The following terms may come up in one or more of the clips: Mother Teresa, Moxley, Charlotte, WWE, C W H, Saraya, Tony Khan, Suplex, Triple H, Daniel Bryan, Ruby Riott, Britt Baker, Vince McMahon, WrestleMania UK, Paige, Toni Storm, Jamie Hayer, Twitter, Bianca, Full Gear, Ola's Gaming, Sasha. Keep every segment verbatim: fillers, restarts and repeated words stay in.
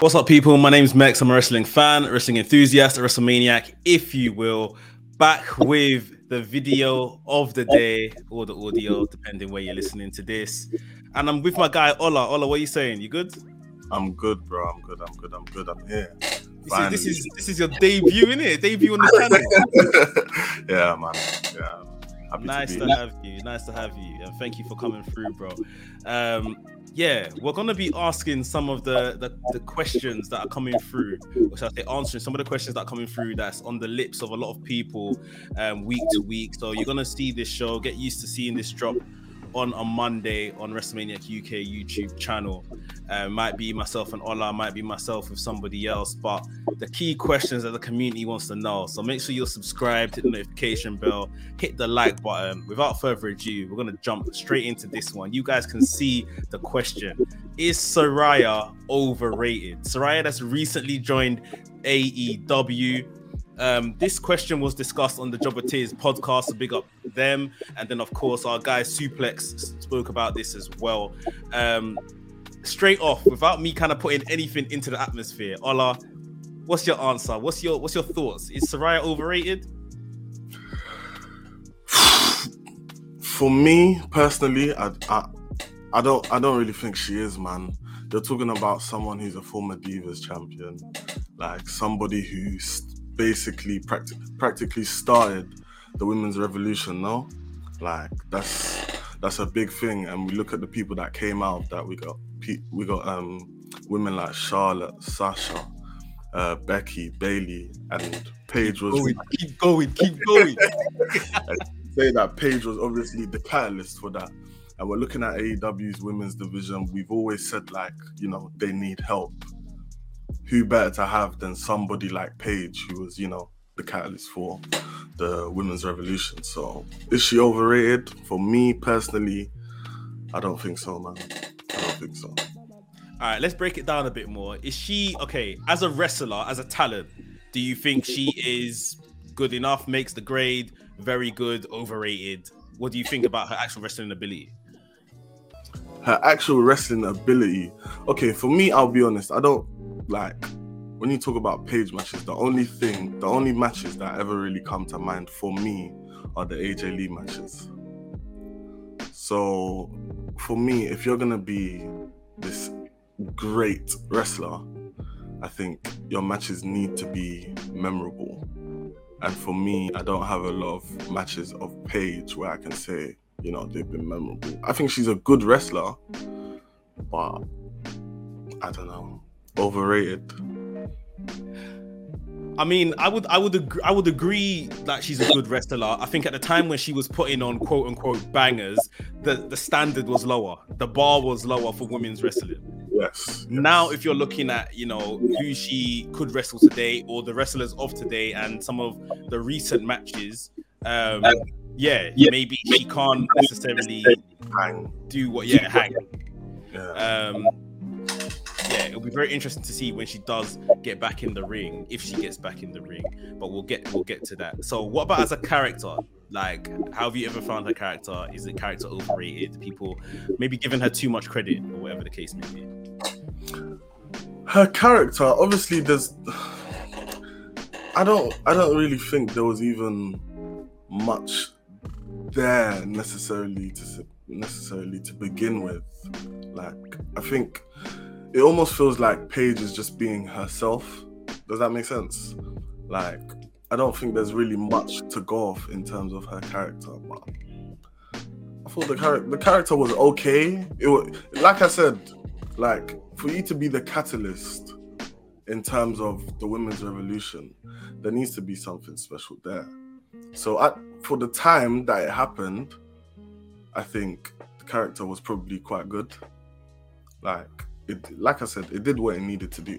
What's up, people? My name's Mex. I'm a wrestling fan, a wrestling enthusiast, a WrestleManiac, if you will. Back with the video of the day, or the audio, depending where you're listening to this. And I'm with my guy, Ola. Ola, what are you saying? You good? I'm good, bro. I'm good. I'm good. I'm good. I'm here. See, this is this is your debut, innit? Debut on the channel. Yeah, man. Yeah. Happy nice to, be to have you. Nice to have you. And thank you for coming through, bro. Um, Yeah, we're going to be asking some of the, the, the questions that are coming through, or should I say answering some of the questions that are coming through that's on the lips of a lot of people um, week to week. So you're going to see this show, get used to seeing this drop on a Monday on WrestleMania U K YouTube channel. Uh, might be myself and Ola, might be myself with somebody else, but the key questions that the community wants to know. So make sure you're subscribed, hit the notification bell, hit the like button. Without further ado, we're going to jump straight into this one. You guys can see the question. Is Saraya overrated? Saraya that's recently joined A E W. Um, this question was discussed on the Jobber Tears podcast, so big up them. And then, of course, our guy Suplex spoke about this as well. Um, straight off, without me kind of putting anything into the atmosphere, Ola, what's your answer? What's your what's your thoughts? Is Saraya overrated? For me personally, I, I I don't I don't really think she is, man. They're talking about someone who's a former Divas champion, like somebody who's basically practi- practically started the women's revolution, no? Like, that's that's a big thing. And we look at the people that came out of that. We got we got um, women like Charlotte, Sasha, uh, Becky, Bailey, and Paige was... Keep going, keep going, keep going. Say that Paige was obviously the catalyst for that. And we're looking at A E W's women's division. We've always said, like, you know, they need help. Who better to have than somebody like Paige, who was, you know, the catalyst for the women's revolution? So, is she overrated? For me personally, I don't think so, man. I don't think so. All right, let's break it down a bit more. Is she, okay, as a wrestler, as a talent, do you think she is good enough, makes the grade, very good, overrated? What do you think about her actual wrestling ability? Her actual wrestling ability? Okay, for me, I'll be honest, I don't... Like, when you talk about Paige matches, the only thing, the only matches that ever really come to mind for me are the A J Lee matches. So, for me, if you're going to be this great wrestler, I think your matches need to be memorable. And for me, I don't have a lot of matches of Paige where I can say, you know, they've been memorable. I think she's a good wrestler, but I don't know. Overrated. I mean, I would, I would, agree, I would agree that she's a good wrestler. I think at the time when she was putting on quote unquote bangers, the, the standard was lower, the bar was lower for women's wrestling. Yes. Now, if you're looking at, you know, who she could wrestle today or the wrestlers of today and some of the recent matches, um, yeah, yeah, maybe she can't necessarily hang. do what, yeah, hang. Yeah. Um, Yeah, it'll be very interesting to see when she does get back in the ring, if she gets back in the ring. But we'll get we'll get to that. So what about as a character? Like, how have you ever found her character? Is the character overrated? People maybe giving her too much credit or whatever the case may be. Her character, obviously there's I don't I don't really think there was even much there necessarily to necessarily to begin with. Like, I think it almost feels like Paige is just being herself. Does that make sense? Like, I don't think there's really much to go off in terms of her character. But I thought the character the character was okay. It was, like I said, like, for you to be the catalyst in terms of the women's revolution, there needs to be something special there. So at, for the time that it happened, I think the character was probably quite good. Like. It, like I said, it did what it needed to do.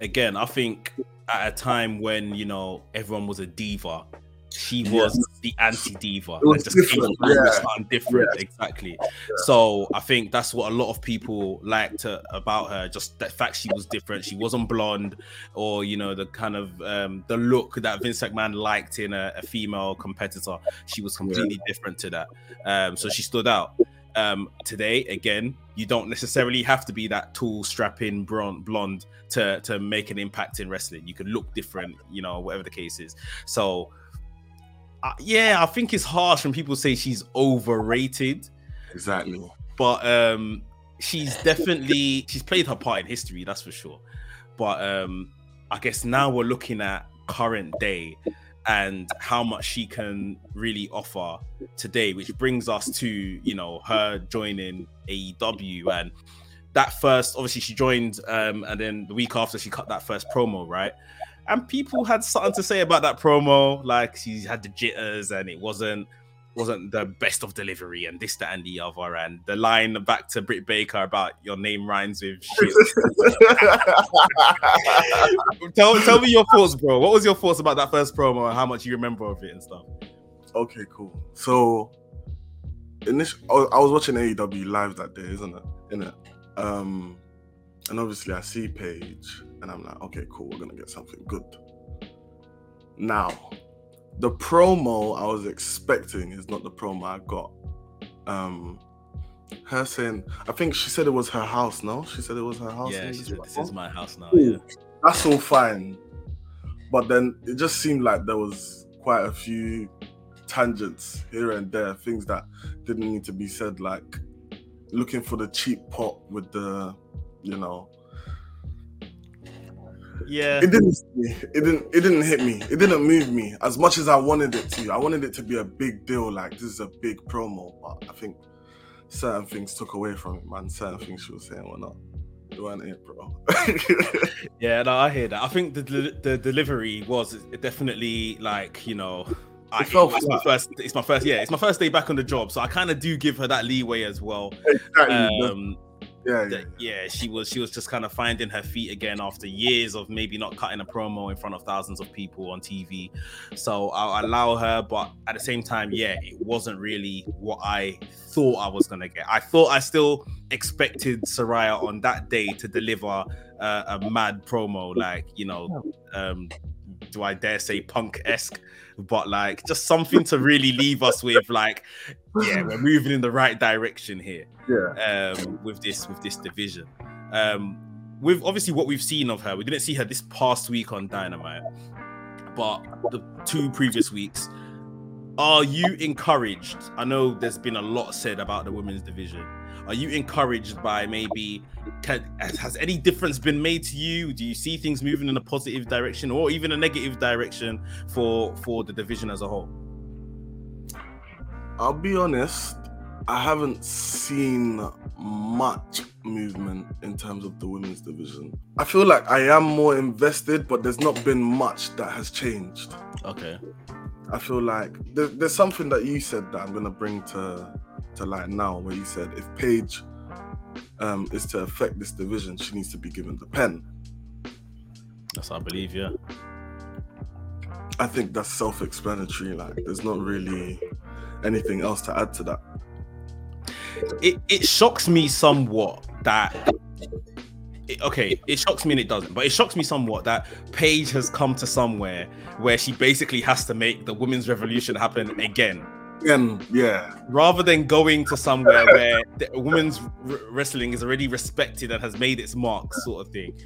Again, I think at a time when, you know, everyone was a diva, she was yes. the anti-diva. It was like, just different. Yeah. Something different, yeah. Exactly. Yeah. So I think that's what a lot of people liked to, about her, just the fact she was different. She wasn't blonde or, you know, the kind of um, the look that Vince McMahon liked in a, a female competitor. She was completely yeah. different to that. Um, so she stood out. Um, today, again, you don't necessarily have to be that tall, strapping, blonde to to make an impact in wrestling. You can look different, you know, whatever the case is. So, uh, yeah, I think it's harsh when people say she's overrated. Exactly. But um, she's definitely, she's played her part in history, that's for sure. But um, I guess now we're looking at current day and how much she can really offer today, which brings us to, you know, her joining A E W. And that first, obviously she joined, um, and then the week after she cut that first promo, right? And people had something to say about that promo, like she had the jitters and it wasn't wasn't the best of delivery and this, that, and the other. And the line back to Britt Baker about your name rhymes with shit. tell, tell me your thoughts, bro. What was your thoughts about that first promo and how much you remember of it and stuff? Okay, cool. So, in this, I was watching A E W live that day, isn't it? Isn't it? Um, and obviously I see Paige and I'm like, okay, cool, we're going to get something good. Now, the promo I was expecting is not the promo I got. Um, her saying, I think she said it was her house, no? She said it was her house. Yeah, she said, this is my house now. Yeah. That's all fine. But then it just seemed like there was quite a few tangents here and there, things that didn't need to be said, like looking for the cheap pot with the, you know. Yeah, it didn't. It didn't. It didn't hit me. It didn't move me as much as I wanted it to. I wanted it to be a big deal. Like, this is a big promo, but I think certain things took away from it, man. Certain things she was saying were not. It weren't it, bro. Yeah, no, I hear that. I think the the, the delivery was definitely like, you know, I, it it, it's my first. It's my first. Yeah, it's my first day back on the job, so I kind of do give her that leeway as well. Exactly. Um, Yeah, yeah, yeah, she was she was just kind of finding her feet again after years of maybe not cutting a promo in front of thousands of people on T V. So I'll allow her, but at the same time, yeah, it wasn't really what I thought I was gonna get. I thought I still expected Saraya on that day to deliver uh, a mad promo, like, you know, um, do I dare say punk-esque, but like just something to really leave us with, like, yeah, we're moving in the right direction here. Yeah. Um, with this with this division. Um, with obviously what we've seen of her, we didn't see her this past week on Dynamite, but the two previous weeks. Are you encouraged? I know there's been a lot said about the women's division. Are you encouraged by maybe, can, has any difference been made to you? Do you see things moving in a positive direction or even a negative direction for, for the division as a whole? I'll be honest, I haven't seen much movement in terms of the women's division. I feel like I am more invested, but there's not been much that has changed. Okay. I feel like there, there's something that you said that I'm going to bring to to light now, where you said if Paige um, is to affect this division, she needs to be given the pen. That's what I believe, yeah. I think that's self-explanatory. Like, there's not really anything else to add to that. It, it shocks me somewhat that... Okay, it shocks me and it doesn't, but it shocks me somewhat that Paige has come to somewhere where she basically has to make the women's revolution happen again. Um, yeah. Rather than going to somewhere where the women's r- wrestling is already respected and has made its mark, sort of thing.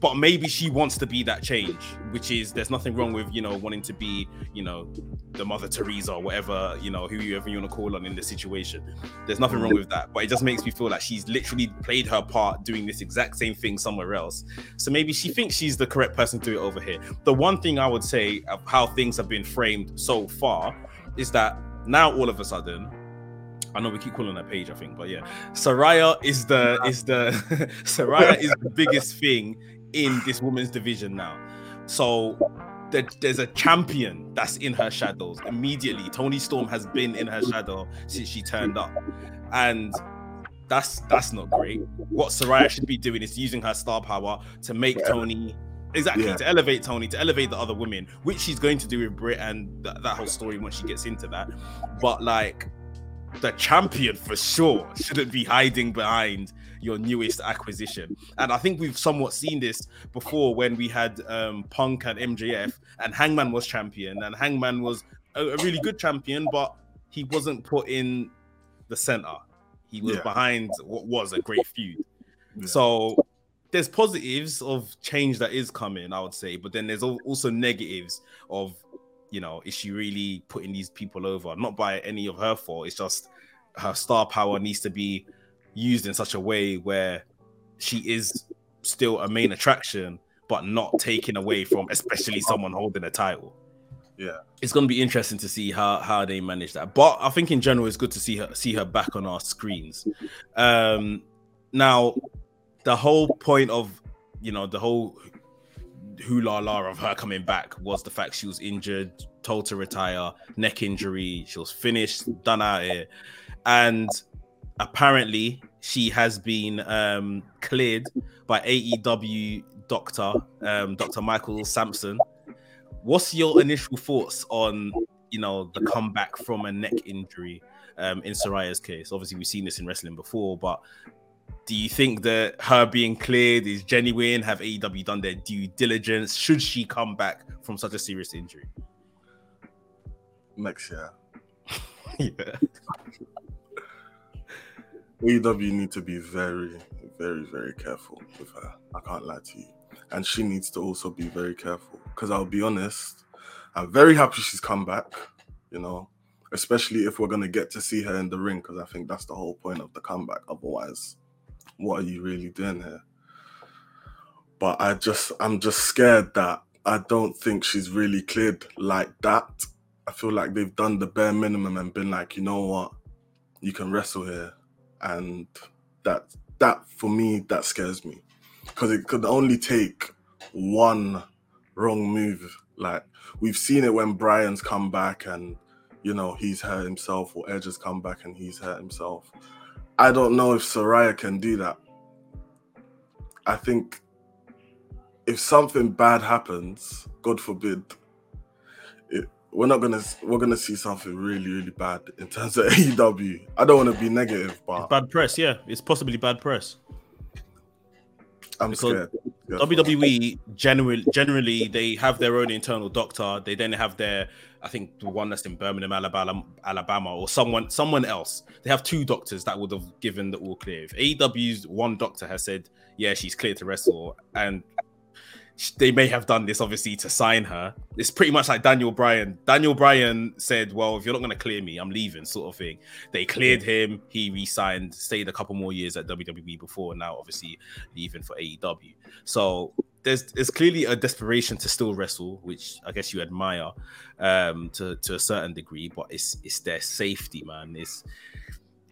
But maybe she wants to be that change, which is, there's nothing wrong with, you know, wanting to be, you know, the Mother Teresa or whatever, you know, whoever you want to call on in this situation. There's nothing wrong with that. But it just makes me feel like she's literally played her part doing this exact same thing somewhere else. So maybe she thinks she's the correct person to do it over here. The one thing I would say of how things have been framed so far is that now, all of a sudden, I know we keep calling her Paige, I think, but yeah, Saraya is the is the Saraya is the biggest thing in this women's division now. So there, there's a champion that's in her shadows immediately. Toni Storm has been in her shadow since she turned up, and that's that's not great. What Saraya should be doing is using her star power to make yeah. Toni. Exactly, yeah. to elevate Toni, to elevate the other women, which she's going to do with Britt and th- that whole story when she gets into that. But like, the champion for sure shouldn't be hiding behind your newest acquisition. And I think we've somewhat seen this before when we had um, Punk and M J F, and Hangman was champion, and Hangman was a, a really good champion, but he wasn't put in the center. He was yeah. behind what was a great feud. Yeah. So there's positives of change that is coming, I would say, but then there's also negatives of, you know, is she really putting these people over? Not by any of her fault. It's just her star power needs to be used in such a way where she is still a main attraction, but not taken away from, especially someone holding a title. Yeah, it's going to be interesting to see how, how they manage that. But I think in general, it's good to see her see her back on our screens. Um, now, the whole point of, you know, the whole hula la of her coming back was the fact she was injured, told to retire, neck injury, she was finished, done out here. And apparently she has been um, cleared by A E W doctor, um, Doctor Michael Sampson. What's your initial thoughts on, you know, the comeback from a neck injury um, in Saraya's case? Obviously, we've seen this in wrestling before, but do you think that her being cleared is genuine? Have A E W done their due diligence? Should she come back from such a serious injury? Next year. Yeah. A E W need to be very, very, very careful with her. I can't lie to you. And she needs to also be very careful. Because I'll be honest, I'm very happy she's come back, you know, especially if we're going to get to see her in the ring, because I think that's the whole point of the comeback. Otherwise, what are you really doing here? But I just, I'm just scared that I don't think she's really cleared like that. I feel like they've done the bare minimum and been like, you know what, you can wrestle here. And that, that for me, that scares me. Because it could only take one wrong move. Like, we've seen it when Bryan's come back and, you know, he's hurt himself, or Edge has come back and he's hurt himself. I don't know if Saraya can do that. I think if something bad happens, God forbid, it, we're not gonna we're gonna see something really, really bad in terms of A E W. I don't want to be negative, but it's bad press. Yeah, it's possibly bad press. I'm because scared. Yeah. W W E generally, generally they have their own internal doctor. They then have their, I think the one that's in Birmingham, Alabama, Alabama, or someone, someone else. They have two doctors that would have given the all clear. If A E W's one doctor has said, "Yeah, she's clear to wrestle," and they may have done this obviously to sign her. It's pretty much like Daniel Bryan. Daniel Bryan said, "Well, if you're not going to clear me, I'm leaving," sort of thing. They cleared him. He re-signed, stayed a couple more years at W W E before now obviously leaving for A E W. So there's there's clearly a desperation to still wrestle, which I guess you admire um, to to a certain degree. But it's it's their safety, man. It's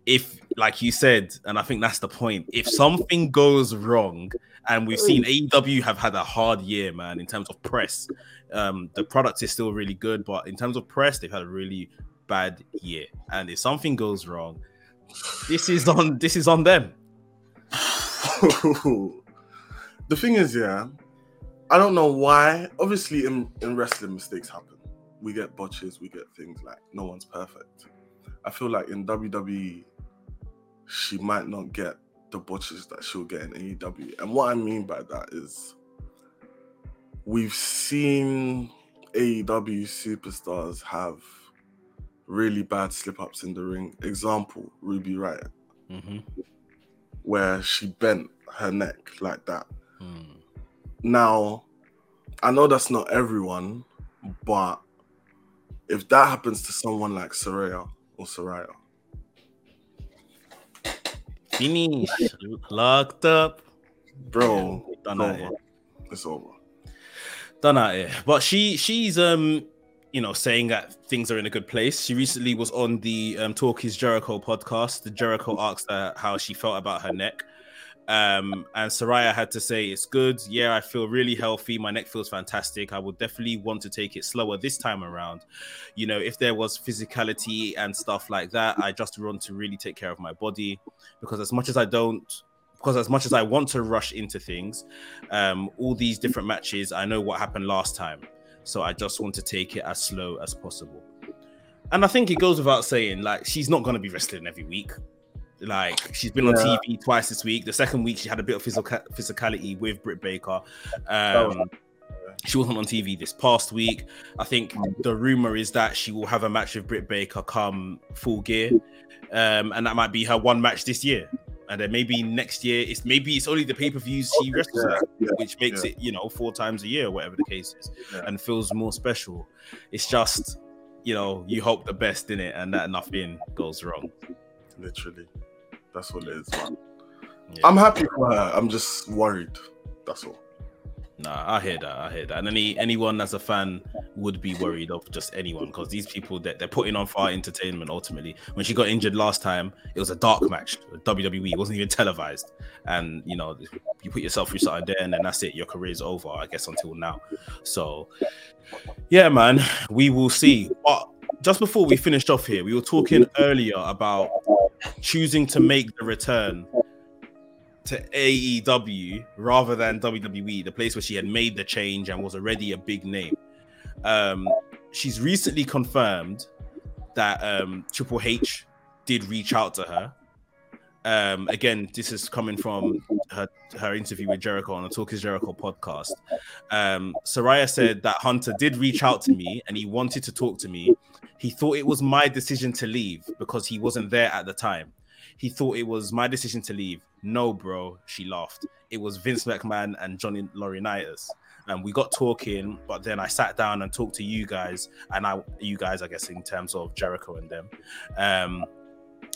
if, like you said, and I think that's the point, if something goes wrong, and we've seen A E W have had a hard year, man, in terms of press. Um, the product is still really good, but in terms of press, they've had a really bad year. And if something goes wrong, this is on this is on them. The thing is, yeah, I don't know why. Obviously, in, in wrestling, mistakes happen. We get botches, we get things like no one's perfect. I feel like in W W E, she might not get the botches that she'll get in A E W. And what I mean by that is we've seen A E W superstars have really bad slip-ups in the ring. Example, Ruby Riott, mm-hmm. where she bent her neck like that. Mm. Now, I know that's not everyone, but if that happens to someone like Saraya or Saraya, finish, locked up, bro. Yeah, done out here. It's over. Done out here. But she, she's um, you know, saying that things are in a good place. She recently was on the um, Talk is Jericho podcast. The Jericho asked her how she felt about her neck, um, and Saraya had to say, "It's good. Yeah, I feel really healthy. My neck feels fantastic. I would definitely want to take it slower this time around. You know, if there was physicality and stuff like that, I just want to really take care of my body. Because as much as I don't, because as much as I want to rush into things, um, all these different matches, I know what happened last time. So I just want to take it as slow as possible." And I think it goes without saying, like, she's not going to be wrestling every week. Like, she's been yeah. on T V twice this week. The second week, she had a bit of physica- physicality with Britt Baker. Um, she wasn't on T V this past week. I think the rumor is that she will have a match with Britt Baker come Full Gear. um, and that might be her one match this year. And then maybe next year, it's maybe it's only the pay-per-views she wrestles yeah, at, yeah, which makes yeah. it, you know, four times a year, whatever the case is, yeah. and feels more special. It's just, you know, you hope the best in it, and that nothing goes wrong. Literally, that's what it is, man. Yeah. I'm happy for her. I'm just worried. That's all. Nah, I hear that. I hear that. And any anyone that's a fan would be worried of just anyone, because these people that they're putting on for entertainment ultimately. When she got injured last time, it was a dark match. W W E, it wasn't even televised. And you know, you put yourself through something there, and then that's it. Your career's over, I guess, until now. So yeah, man, we will see. But just before we finished off here, we were talking earlier about choosing to make the return to A E W rather than W W E, the place where she had made the change and was already a big name. Um, she's recently confirmed that um, Triple H did reach out to her. Um, again, this is coming from her, her interview with Jericho on the Talk is Jericho podcast. Um, Saraya said that Hunter did reach out to me and he wanted to talk to me. He thought it was my decision to leave because he wasn't there at the time. He thought it was my decision to leave. No, bro, she laughed. It was Vince McMahon and Johnny Laurinaitis. And we got talking, but then I sat down and talked to you guys, and I, you guys, I guess, in terms of Jericho and them. Um,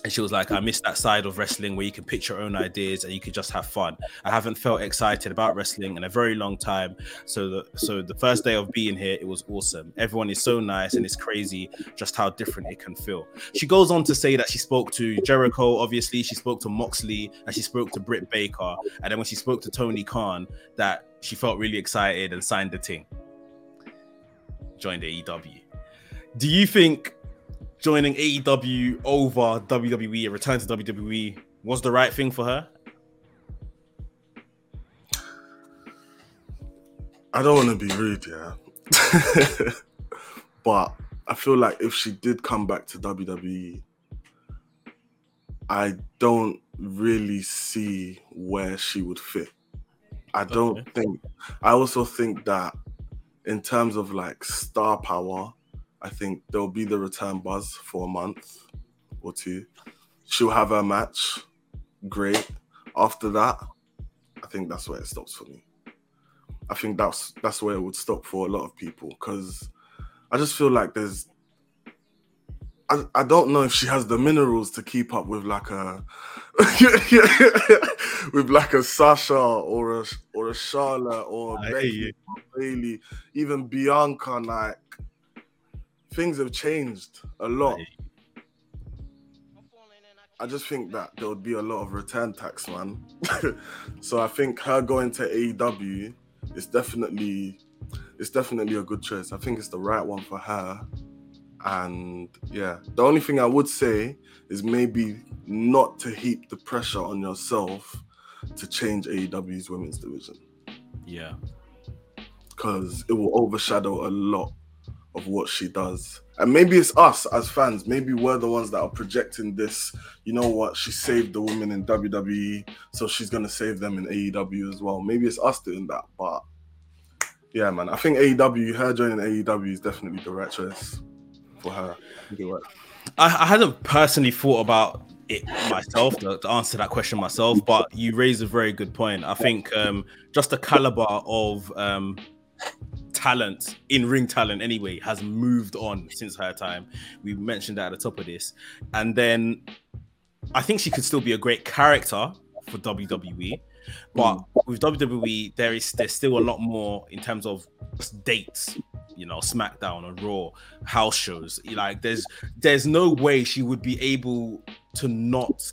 and she was like, I miss that side of wrestling where you can pitch your own ideas and you can just have fun. I haven't felt excited about wrestling in a very long time. So the, so the first day of being here, it was awesome. Everyone is so nice, and it's crazy just how different it can feel. She goes on to say that she spoke to Jericho, obviously. She spoke to Moxley, and she spoke to Britt Baker. And then when she spoke to Tony Khan, that she felt really excited and signed the thing. Joined A E W. Do you think joining A E W over W W E, a return to W W E, was the right thing for her? I don't want to be rude, yeah. But I feel like if she did come back to W W E, I don't really see where she would fit. I don't okay. think... I also think that in terms of like star power, I think there'll be the return buzz for a month or two. She'll have her match. Great. After that, I think that's where it stops for me. I think that's that's where it would stop for a lot of people, because I just feel like there's... I, I don't know if she has the minerals to keep up with like a... with like a Sasha or a, or a Charlotte or a Becky, Bailey, even Bianca, like... Things have changed a lot. I just think that there would be a lot of return tax, man. So I think her going to A E W is definitely, it's definitely a good choice. I think it's the right one for her. And yeah, the only thing I would say is maybe not to heap the pressure on yourself to change A E W's women's division. Yeah. Because it will overshadow a lot of what she does. And maybe it's us as fans, maybe we're the ones that are projecting this, you know what, she saved the women in W W E, so she's going to save them in A E W as well. Maybe it's us doing that. But yeah, man, I think A E W, her joining A E W is definitely the right choice for her. I, I hadn't personally thought about it myself to, to answer that question myself, but you raise a very good point. I think um, just the caliber of um, talent, in-ring talent anyway, has moved on since her time. We mentioned that at the top of this. And then I think she could still be a great character for W W E. But with W W E, there is there's still a lot more in terms of dates, you know, SmackDown or Raw, house shows. Like, there's there's no way she would be able to not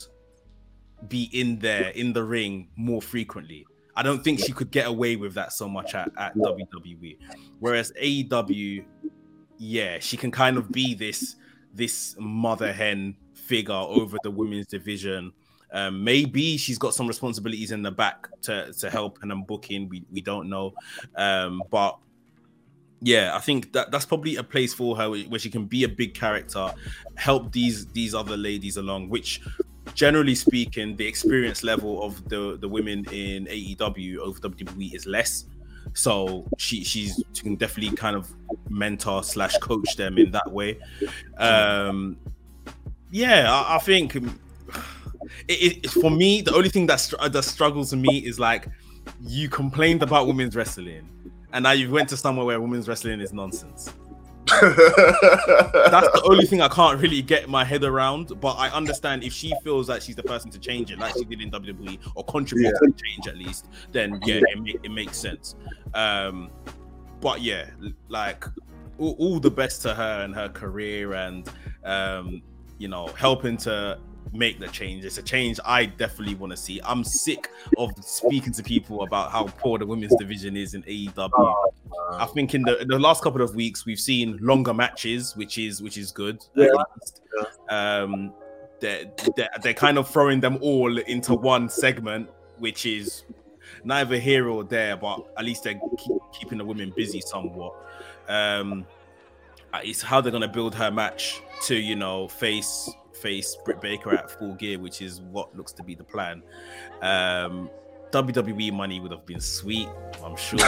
be in there, in the ring, more frequently. I don't think she could get away with that so much at, at W W E. Whereas A E W, yeah, she can kind of be this, this mother hen figure over the women's division. Um, maybe she's got some responsibilities in the back to, to help and then booking. We, we don't know. Um, but yeah, I think that that's probably a place for her where she can be a big character, help these, these other ladies along, which... Generally speaking, the experience level of the, the women in A E W over W W E is less. So she she's she can definitely kind of mentor slash coach them in that way. Um, yeah, I, I think it, it, for me, the only thing that that struggles me is like, you complained about women's wrestling, and now you went to somewhere where women's wrestling is nonsense. That's the only thing I can't really get my head around. But I understand if she feels like she's the person to change it, like she did in W W E, or contribute yeah. to change at least, then yeah, it, it makes sense. Um, but yeah, like all, all the best to her and her career, and um, you know, helping to make the change. It's a change I definitely want to see. I'm sick of speaking to people about how poor the women's division is in A E W. I think in the, in the last couple of weeks we've seen longer matches, which is which is good. Yeah. Um, they're, they're, they're kind of throwing them all into one segment, which is neither here or there, but at least they're keep, keeping the women busy somewhat. Um, it's how they're going to build her match to, you know, face... face Britt Baker at Full Gear, which is what looks to be the plan. Um, W W E money would have been sweet, I'm sure,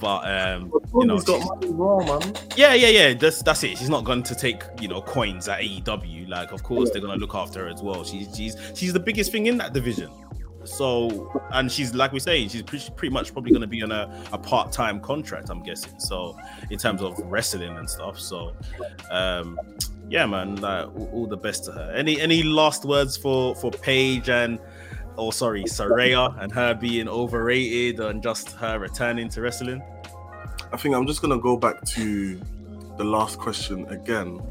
but um, you know, got money raw, man. yeah, yeah, yeah. That's that's it. She's not going to take, you know, coins at A E W. Like, of course, they're gonna look after her as well. She's she's she's the biggest thing in that division. So, and she's, like we say, she's pretty, pretty much probably going to be on a, a part-time contract, I'm guessing, so in terms of wrestling and stuff. So um yeah, man, like, all, all the best to her. Any any last words for for Paige and oh sorry Saraya and her being overrated and just her returning to wrestling? I think I'm just going to go back to the last question again.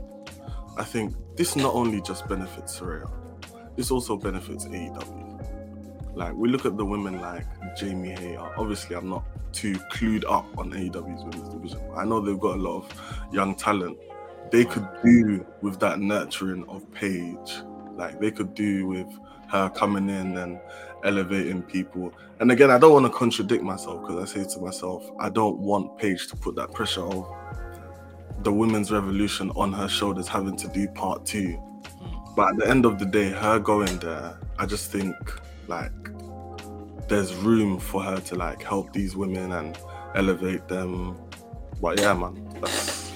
I think this not only just benefits Saraya, this also benefits A E W. Like, we look at the women like Jamie Hayer. Obviously, I'm not too clued up on A E W's women's division. I know they've got a lot of young talent. They could do with that nurturing of Paige. Like, they could do with her coming in and elevating people. And again, I don't want to contradict myself, because I say to myself, I don't want Paige to put that pressure of the women's revolution on her shoulders, having to do part two. But at the end of the day, her going there, I just think... like, there's room for her to like help these women and elevate them. But yeah, man, that's...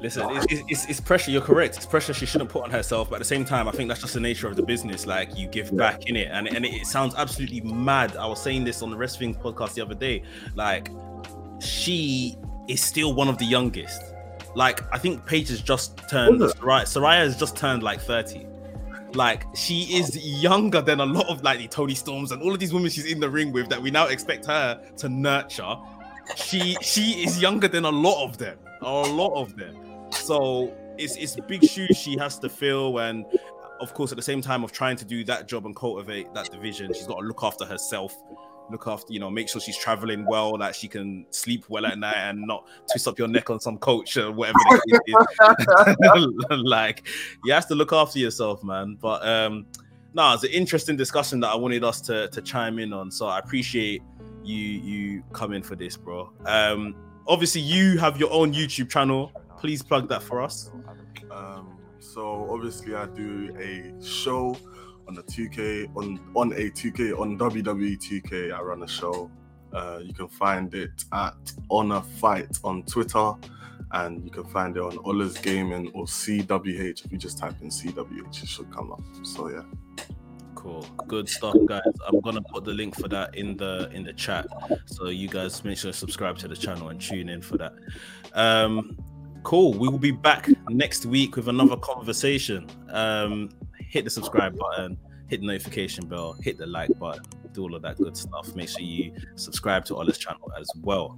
listen, it's, it's, it's pressure. You're correct, it's pressure she shouldn't put on herself, but at the same time, I think that's just the nature of the business. Like, you give yeah. back, innit? and and it sounds absolutely mad. I was saying this on the wrestling podcast the other day, like, she is still one of the youngest. Like, I think Paige has just turned right Saraya has just turned like thirty. Like, she is younger than a lot of like the Toni Storms and all of these women she's in the ring with that we now expect her to nurture. She she is younger than a lot of them, a lot of them. So it's it's big shoes she has to fill, and of course at the same time of trying to do that job and cultivate that division, she's got to look after herself, look after, you know, make sure she's traveling well, that like she can sleep well at night and not twist up your neck on some coach or whatever it is. Like, you have to look after yourself, man. But um no, it's an interesting discussion that I wanted us to to chime in on, so I appreciate you you coming for this, bro. Um obviously you have your own YouTube channel, please plug that for us. Um so obviously I do a show on the two K, on, on a two K, on W W E two K, I run a show. Uh, you can find it at Honor Fight on Twitter, and you can find it on Ola's Gaming or C W H. If you just type in C W H, it should come up. So yeah. Cool. Good stuff, guys. I'm gonna put the link for that in the in the chat, so you guys make sure to subscribe to the channel and tune in for that. Um, cool. We will be back next week with another conversation. Um, hit the subscribe button, hit the notification bell, hit the like button, do all of that good stuff. Make sure you subscribe to Ola's channel as well.